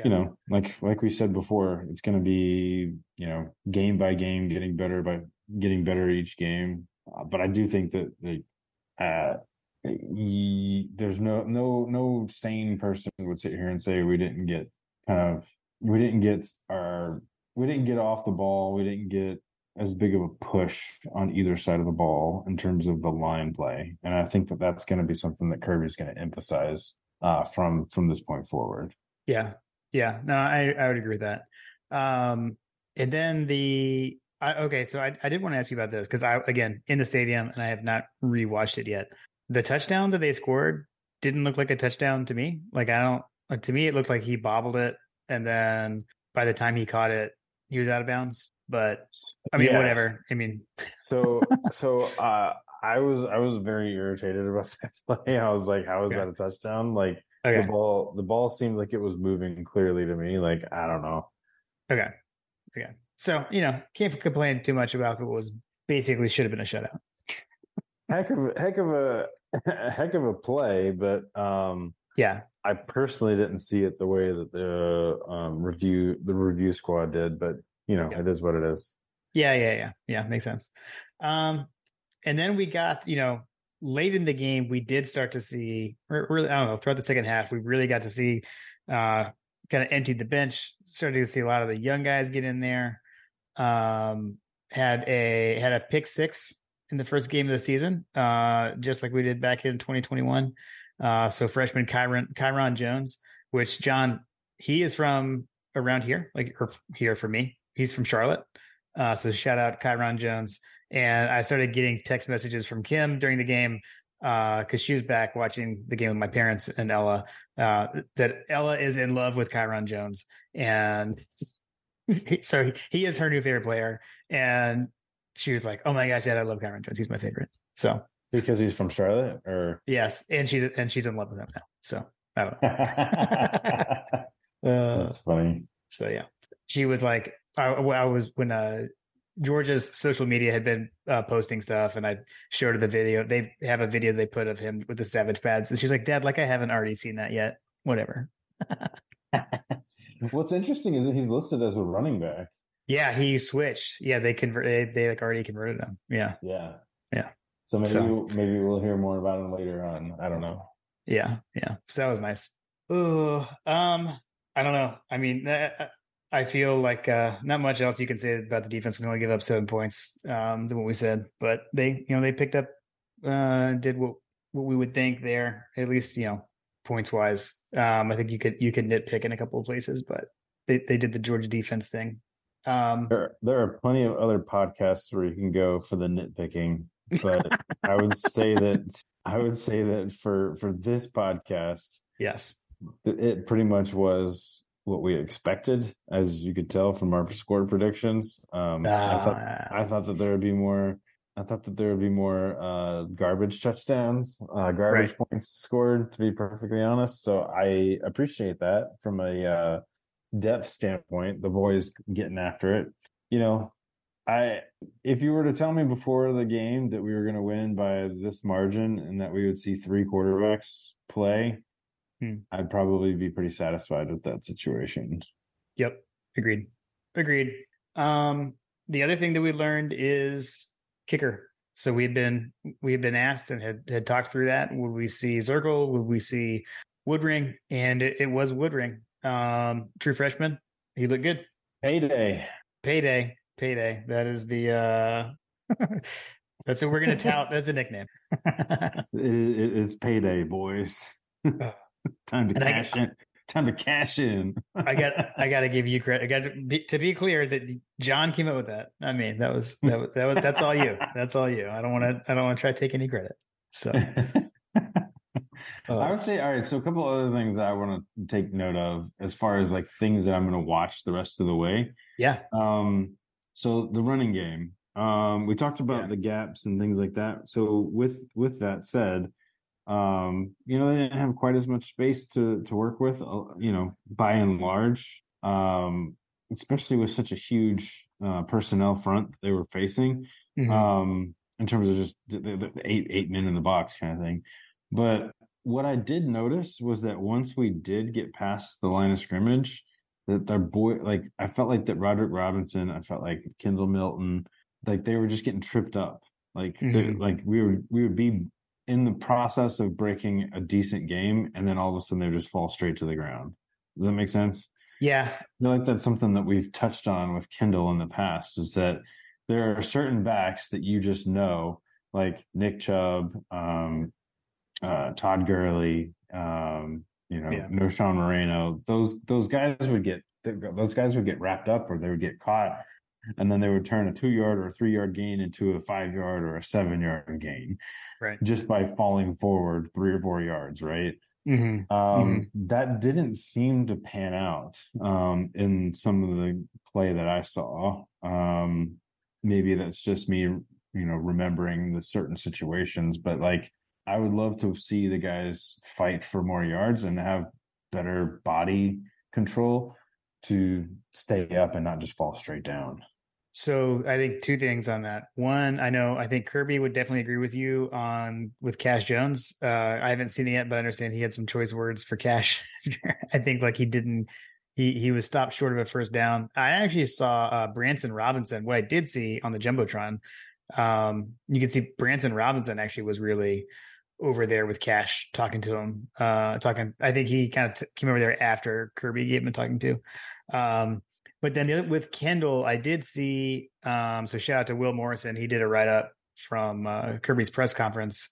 You know, like like we said before, it's going to be, you know, game by game, getting better by getting better each game. Uh, but I do think that like, uh, y- there's no no no sane person would sit here and say we didn't get kind of we didn't get our we didn't get off the ball. We didn't get as big of a push on either side of the ball in terms of the line play. And I think that that's going to be something that Kirby's going to emphasize uh, from from this point forward. Yeah. Yeah, no, I, I would agree with that. Um, and then the I, okay, so I, I did want to ask you about this because I again in the stadium and I have not rewatched it yet. The touchdown that they scored didn't look like a touchdown to me. Like I don't like, to me it looked like he bobbled it and then by the time he caught it, he was out of bounds. But I mean, yes. whatever. I mean, so so uh, I was I was very irritated about that play. I was like, how is yeah. that a touchdown? Like. Okay. The ball, the ball seemed like it was moving clearly to me. Like, I don't know. Okay. Okay. So, you know, can't complain too much about what was basically should have been a shutout. heck of, heck of a, heck of a play, but um, yeah, I personally didn't see it the way that the um, review, the review squad did, but you know, yeah. it is what it is. Yeah. Yeah. Yeah. Yeah. Makes sense. Um, and then we got, you know, late in the game, we did start to see, or really, I don't know, throughout the second half, we really got to see uh, kind of emptied the bench, started to see a lot of the young guys get in there. Um, had a had a pick six in the first game of the season, uh, just like we did back in twenty twenty-one. Uh, so freshman Kyron, Kyron Jones, which John, he is from around here, like or here for me. He's from Charlotte. Uh, so shout out Kyron Jones. And I started getting text messages from Kim during the game because uh, she was back watching the game with my parents and Ella, uh, that Ella is in love with Kyron Jones. And so he is her new favorite player. And she was like, oh, my gosh, Dad, I love Kyron Jones. He's my favorite. So because he's from Charlotte or. Yes. And she's and she's in love with him now. So I don't know. uh, That's funny. So, yeah, she was like I, I was when uh Georgia's social media had been uh, posting stuff, and I showed her the video. They have a video they put of him with the Savage pads, and she's like, "Dad, like I haven't already seen that yet." Whatever. What's interesting is that he's listed as a running back. Yeah, he switched. Yeah, they convert. They, they like already converted him. Yeah, yeah, yeah. So maybe so, maybe we'll hear more about him later on. I don't know. Yeah, yeah. So that was nice. Oh, um, I don't know. I mean. Uh, I feel like uh, not much else you can say about the defense. We only give up seven points um, than what we said, but they, you know, they picked up, uh, did what, what we would think there, at least, you know, points wise. Um, I think you could you could nitpick in a couple of places, but they, they did the Georgia defense thing. Um, there, there are plenty of other podcasts where you can go for the nitpicking, but I would say that I would say that for for this podcast, yes, it pretty much was what we expected, as you could tell from our score predictions. Um, ah. I thought I thought that there would be more. I thought that there would be more uh, garbage touchdowns, uh, garbage right. points scored. To be perfectly honest, so I appreciate that from a uh, depth standpoint, the boys getting after it. You know, I if you were to tell me before the game that we were going to win by this margin and that we would see three quarterbacks play, hmm. I'd probably be pretty satisfied with that situation. Yep. Agreed. Agreed. Um, the other thing that we learned is kicker. So we've been we've been asked and had, had talked through that. Would we see Zirkle? Would we see Woodring? And it, it was Woodring. Um, true freshman. He looked good. Payday. Payday. Payday. That is the uh that's what we're gonna tout. That's the nickname. it, it's payday, boys. Time to and cash got, in. Time to cash in. I got I gotta give you credit. I got to be, to be clear that John came up with that. I mean, that was that was, that was that's all you. That's all you. I don't wanna I don't wanna try to take any credit. So Uh, I would say, all right, so a couple other things I want to take note of as far as like things that I'm going to watch the rest of the way. Yeah. Um, so the running game, um, we talked about yeah. the gaps and things like that. So with, with that said, um, you know, they didn't have quite as much space to, to work with, you know, by and large, um, especially with such a huge uh, personnel front they were facing, mm-hmm. um, in terms of just the, the eight, eight men in the box kind of thing. But what I did notice was that once we did get past the line of scrimmage, that their boy, like I felt like that Roderick Robinson, I felt like Kendall Milton, like they were just getting tripped up. Like, mm-hmm. like we were, we would be in the process of breaking a decent game, and then all of a sudden they would just fall straight to the ground. Does that make sense? Yeah. I feel like that's something that we've touched on with Kendall in the past, is that there are certain backs that you just know, like Nick Chubb, um, Uh, Todd Gurley, um, you know, yeah. Noshawn Moreno, those those guys would get those guys would get wrapped up, or they would get caught, and then they would turn a two yard or a three yard gain into a five yard or a seven yard gain, right? Just by falling forward three or four yards, right? Mm-hmm. Um, mm-hmm. That didn't seem to pan out um, in some of the play that I saw. Um, maybe that's just me, you know, remembering the certain situations, but like. I would love to see the guys fight for more yards and have better body control to stay up and not just fall straight down. So I think two things on that. One, I know, I think Kirby would definitely agree with you on with Cash Jones. Uh, I haven't seen it yet, but I understand he had some choice words for Cash. I think like he didn't, he, he was stopped short of a first down. I actually saw uh, Branson Robinson. What I did see on the Jumbotron, um, you could see Branson Robinson actually was really over there with Cash talking to him, uh, talking, I think he kind of t- came over there after Kirby gave him a talking to, um, but then the other, with Kendall, I did see, um, so shout out to Will Morrison. He did a write up from, uh, Kirby's press conference.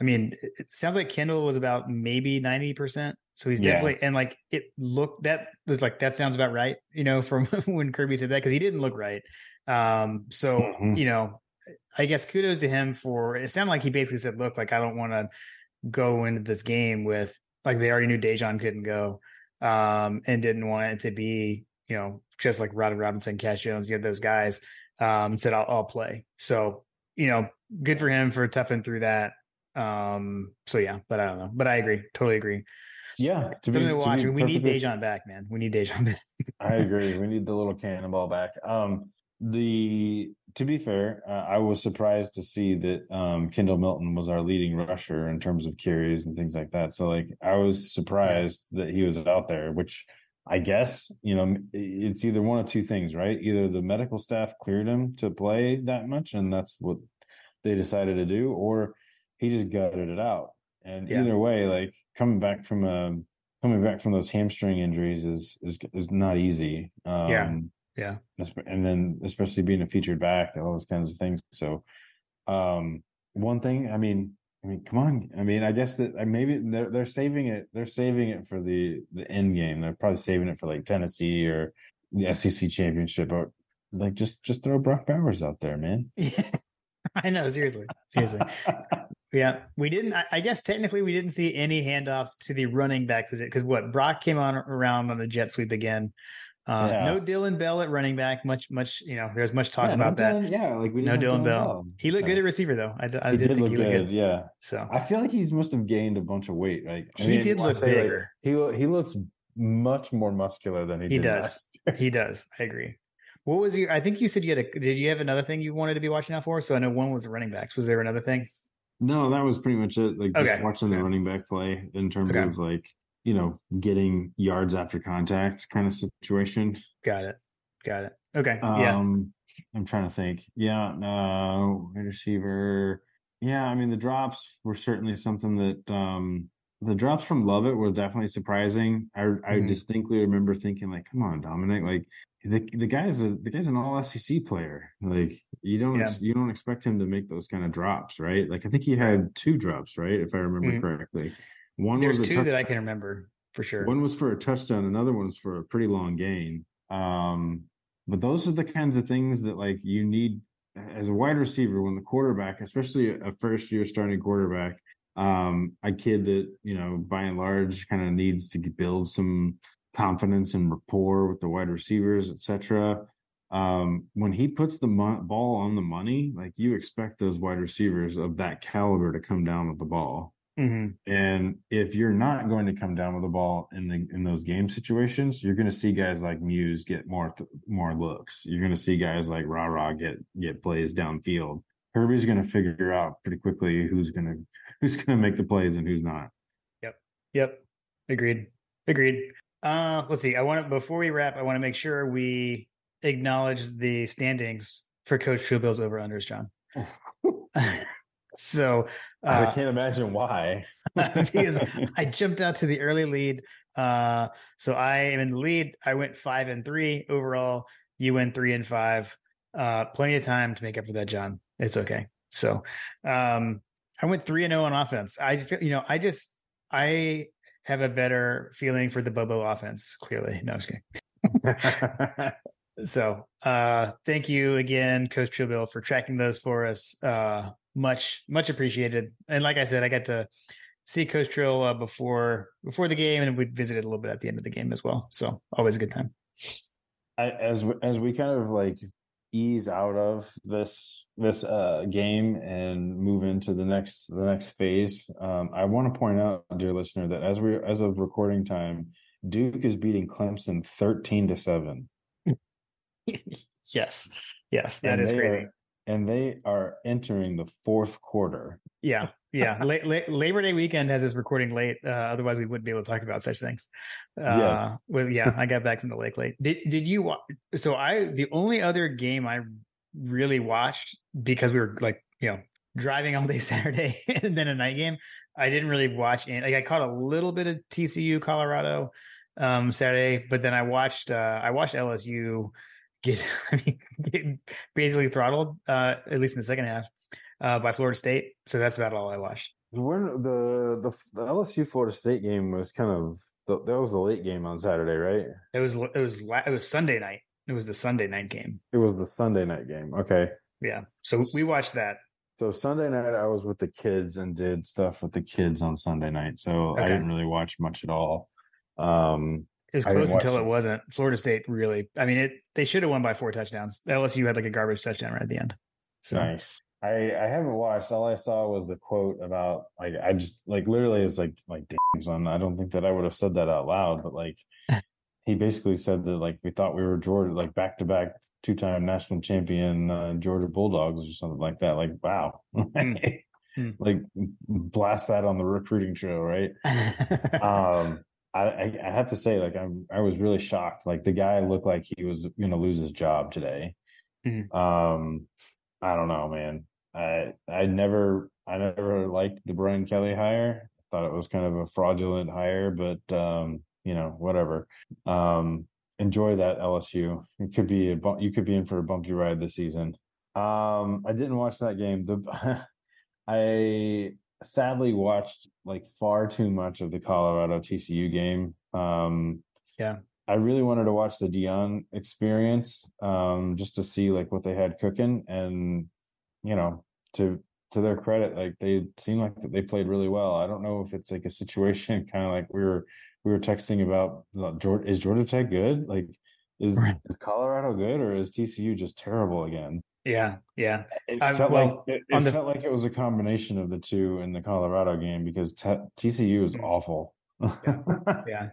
I mean, it sounds like Kendall was about maybe ninety percent. So he's yeah. definitely, and like, it looked, that was like, that sounds about right, you know, from when Kirby said that, cause he didn't look right. Um, so, mm-hmm. you know, I guess kudos to him for, it sounded like he basically said, look, like, I don't want to go into this game with, like, they already knew Dejan couldn't go, um, and didn't want it to be, you know, just like Roderick Robinson, Cash Jones, you had those guys, um, said, I'll, I'll play. So, you know, good for him for toughing through that. Um, so yeah, but I don't know, but I agree. Totally agree. Yeah. To be, to watch. Be we need Dejan back, man. We need Dejan back. I agree. We need the little cannonball back. Um, The to be fair, uh, I was surprised to see that um, Kendall Milton was our leading rusher in terms of carries and things like that. So, like, I was surprised that he was out there, which I guess, you know, it's either one of two things, right? Either the medical staff cleared him to play that much, and that's what they decided to do, or he just gutted it out. And yeah. either way, like coming back from a coming back from those hamstring injuries is is is not easy. Um, yeah. Yeah. And then especially being a featured back, all those kinds of things. So um, one thing, I mean, I mean, come on. I mean, I guess that maybe they're, they're saving it. They're saving it for the, the end game. They're probably saving it for like Tennessee or the S E C championship, or like just, just throw Brock Bowers out there, man. Yeah. I know. Seriously. Seriously. Yeah. We didn't, I, I guess technically we didn't see any handoffs to the running back position, because what Brock came on around on the jet sweep again. Uh, yeah. No Dylan Bell at running back. Much, much. You know, there's much talk yeah, about no Dylan, that. Yeah, like we didn't no Dylan, Dylan Bell. Bell. He looked no. good at receiver, though. I, I he did, did think look he looked good. good. Yeah. So I feel like he must have gained a bunch of weight. Like I he mean, did look bigger. Like, he he looks much more muscular than he, he did does. Last year. He does. I agree. What was your? I think you said you had a. Did you have another thing you wanted to be watching out for? So I know one was the running backs. Was there another thing? No, that was pretty much it. Like okay. just watching the running back play in terms okay. of like you know getting yards after contact kind of situation. Got it. Got it. Okay. Um, yeah. I'm trying to think. Yeah. No wide receiver. Yeah. I mean, the drops were certainly something that um, the drops from Lovett were definitely surprising. I, mm-hmm. I distinctly remember thinking like, come on, Dominic, like the, the guy's a, the guy's an all S E C player. Like you don't, yeah. you don't expect him to make those kind of drops. Right. Like I think he had two drops, right? If I remember mm-hmm. correctly, one There's was two touch- that I can remember for sure. One was for a touchdown. Another one's for a pretty long gain. Um, But those are the kinds of things that, like, you need as a wide receiver when the quarterback, especially a first-year starting quarterback, um, a kid that, you know, by and large kind of needs to build some confidence and rapport with the wide receivers, et cetera. Um, when he puts the mo- ball on the money, like, you expect those wide receivers of that caliber to come down with the ball. Mm-hmm. And if you're not going to come down with the ball in the in those game situations, you're going to see guys like Mews get more th- more looks. You're going to see guys like Rah-Rah get get plays downfield. Kirby's going to figure out pretty quickly who's going to who's going to make the plays and who's not. Yep. Yep. Agreed. Agreed. Uh, let's see. I want to before we wrap, I want to make sure we acknowledge the standings for Coach Trubill's over-unders, John. So uh, I can't imagine why. Because I jumped out to the early lead. Uh, so I am in the lead. I went five and three overall. You went three and five. Uh, plenty of time to make up for that, John. It's okay. So um, I went three and zero on offense. I feel, you know, I just I have a better feeling for the Bobo offense. Clearly, no, I'm just kidding. So uh, thank you again, Coach Trubill, for tracking those for us. Uh, Much, much appreciated. And like I said, I got to see Coach Trill uh, before before the game, and we visited a little bit at the end of the game as well. So always a good time. I, as as we kind of like ease out of this this uh, game and move into the next the next phase, um, I want to point out, dear listener, that as we as of recording time, Duke is beating Clemson thirteen to seven. Yes, yes, that and is crazy. And they are entering the fourth quarter. Yeah, yeah. La- La- Labor Day weekend has us recording late. Uh, otherwise, we wouldn't be able to talk about such things. Uh, yes. Well, yeah, I got back from the lake late. Did Did you watch? So I, the only other game I really watched because we were like, you know, driving all day Saturday and then a night game. I didn't really watch any. Like I caught a little bit of T C U Colorado um, Saturday, but then I watched uh, I watched L S U. Get, I mean, get basically throttled, uh, at least in the second half, uh, by Florida State. So that's about all I watched. We're, the the the L S U Florida State game was kind of that was the late game on Saturday, right? It was it was it was Sunday night. It was the Sunday night game. It was the Sunday night game. Okay, yeah. So we watched that. So Sunday night, I was with the kids and did stuff with the kids on Sunday night. So okay. I didn't really watch much at all. Um, It was close until it, it wasn't. Florida State really. I mean, it. They should have won by four touchdowns. L S U had like a garbage touchdown right at the end. So. Nice. I, I haven't watched. All I saw was the quote about like I just like literally is like like damn son. I don't think that I would have said that out loud, but like he basically said that like we thought we were Georgia, like back to back two time national champion uh, Georgia Bulldogs or something like that. Like wow. mm-hmm. Like blast that on the recruiting trail, right? um I, I have to say, like, I'm, I was really shocked. Like, the guy looked like he was going to lose his job today. Mm-hmm. Um, I don't know, man. I I never I never liked the Brian Kelly hire. I thought it was kind of a fraudulent hire, but, um, you know, whatever. Um, enjoy that, L S U. It could be a bu- you could be in for a bumpy ride this season. Um, I didn't watch that game. The I... sadly watched like far too much of the Colorado T C U game. Um, yeah. I really wanted to watch the Dion experience um, just to see like what they had cooking and, you know, to, to their credit, like they seemed like they played really well. I don't know if it's like a situation kind of like we were, we were texting about like, Georgia, is Georgia Tech good? Like is, right. is Colorado good or is T C U just terrible again? Yeah, yeah. It felt I, well, like it, it the, felt like it was a combination of the two in the Colorado game because t- TCU is awful. yeah, yeah,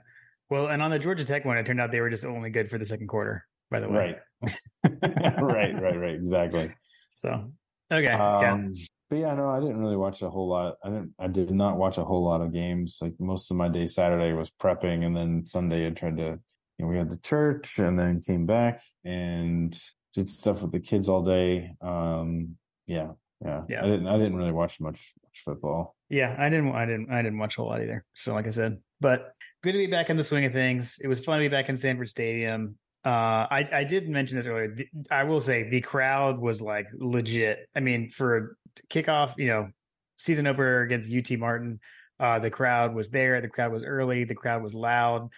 Well, and on the Georgia Tech one, it turned out they were just only good for the second quarter, by the way. Right. right, right, right. Exactly. So, okay. Um, yeah. But yeah, no, I didn't really watch a whole lot. I didn't, I did not watch a whole lot of games. Like most of my day Saturday was prepping, and then Sunday I tried to, you know, we had the church and then came back and did stuff with the kids all day. Um, yeah. Yeah. yeah. I didn't, I didn't really watch much, much football. Yeah. I didn't, I didn't, I didn't watch a whole lot either. So like I said, but good to be back in the swing of things. It was fun to be back in Sanford Stadium. Uh, I, I did mention this earlier. The, I will say the crowd was like legit. I mean, for a kickoff, you know, season opener against U T Martin, uh, the crowd was there. The crowd was early. The crowd was loud.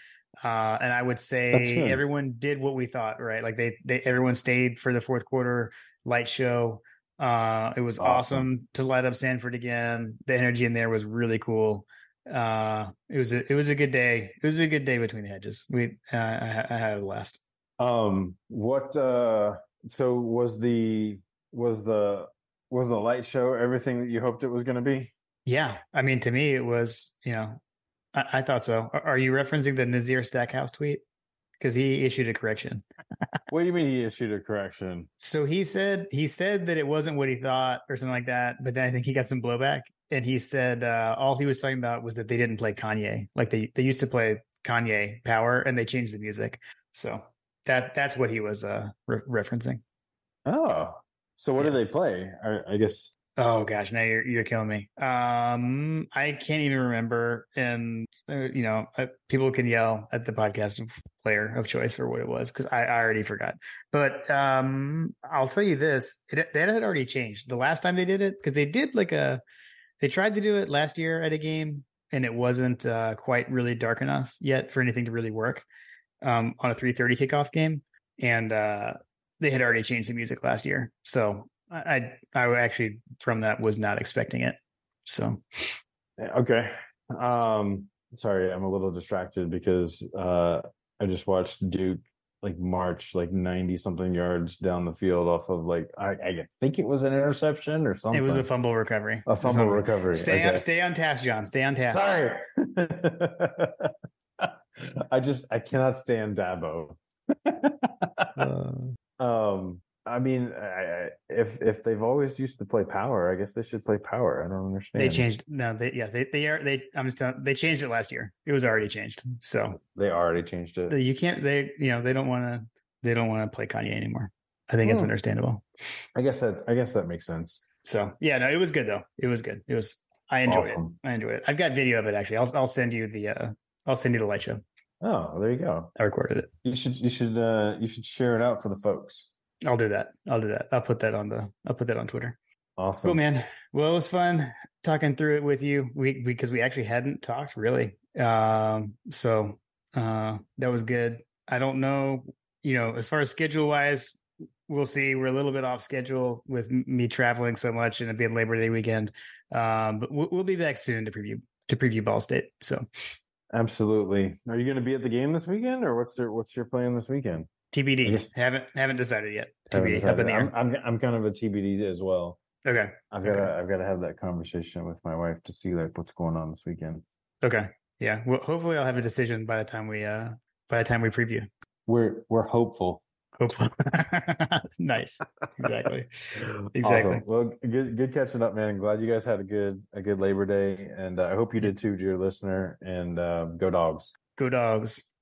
Uh, and I would say everyone did what we thought, right? Like they, they, everyone stayed for the fourth quarter light show. Uh, it was awesome. awesome to light up Sanford again. The energy in there was really cool. Uh, it was, a, it was a good day. It was a good day between the hedges. We, uh, I, I had a blast. Um, what, uh, so was the, was the, was the light show everything that you hoped it was going to be? Yeah. I mean, to me, it was, you know, I, I thought so. Are, are you referencing the Nazir Stackhouse tweet? Because he issued a correction. What do you mean he issued a correction? So he said, he said that it wasn't what he thought or something like that. But then I think he got some blowback, and he said, uh, all he was talking about was that they didn't play Kanye. Like they, they used to play Kanye Power, and they changed the music. So that, that's what he was, uh, re- referencing. Oh, so what yeah. do they play? I, I guess. Oh gosh. Now you're, you're killing me. Um, I can't even remember. And uh, you know, uh, people can yell at the podcast player of choice for what it was, cause I, I already forgot, but, um, I'll tell you this, it, that had already changed the last time they did it. Cause they did like a, they tried to do it last year at a game, and it wasn't uh, quite really dark enough yet for anything to really work um, on a three thirty kickoff game. And uh, they had already changed the music last year. So I, I, I actually from that was not expecting it. So. Okay. Um, sorry. I'm a little distracted because uh, I just watched Duke like march like ninety something yards down the field off of like I, I think it was an interception or something. It was a fumble recovery. A fumble, a fumble. recovery. Stay okay. on, stay on task, John. Stay on task. Sorry. I just I cannot stand Dabo. uh, um, I mean, I, if if they've always used to play Power, I guess they should play Power. I don't understand. They changed. No, they yeah they they are they. I'm just telling, they changed it last year. It was already changed. So they already changed it. You can't. They you know they don't want to. They don't want to play Kanye anymore. I think yeah. it's understandable. I guess that I guess that makes sense. So yeah, no, it was good though. It was good. It was. I enjoyed awesome. it. I enjoyed it. I've got video of it actually. I'll I'll send you the uh, I'll send you the light show. Oh, there you go. I recorded it. You should you should uh, you should share it out for the folks. I'll do that. I'll do that. I'll put that on the, I'll put that on Twitter. Awesome. Cool, man. Well, it was fun talking through it with you. We, because we actually hadn't talked really. Um, so, uh, that was good. I don't know, you know, as far as schedule wise, we'll see. We're a little bit off schedule with me traveling so much and it being Labor Day weekend. Um, but we'll, we'll be back soon to preview, to preview Ball State. So. Absolutely. Are you going to be at the game this weekend, or what's your, what's your plan this weekend? T B D. Haven't haven't decided yet. T B D. Up in the air. I'm, I'm I'm kind of a T B D as well. Okay. I've got okay. to I've got to have that conversation with my wife to see like what's going on this weekend. Okay. Yeah. Well, hopefully I'll have a decision by the time we uh by the time we preview. We're we're hopeful. Hopeful. Nice. Exactly. Exactly. Awesome. Well, good good catching up, man. I'm glad you guys had a good a good Labor Day, and uh, I hope you did too, dear listener. And uh, go Dogs. Go Dogs.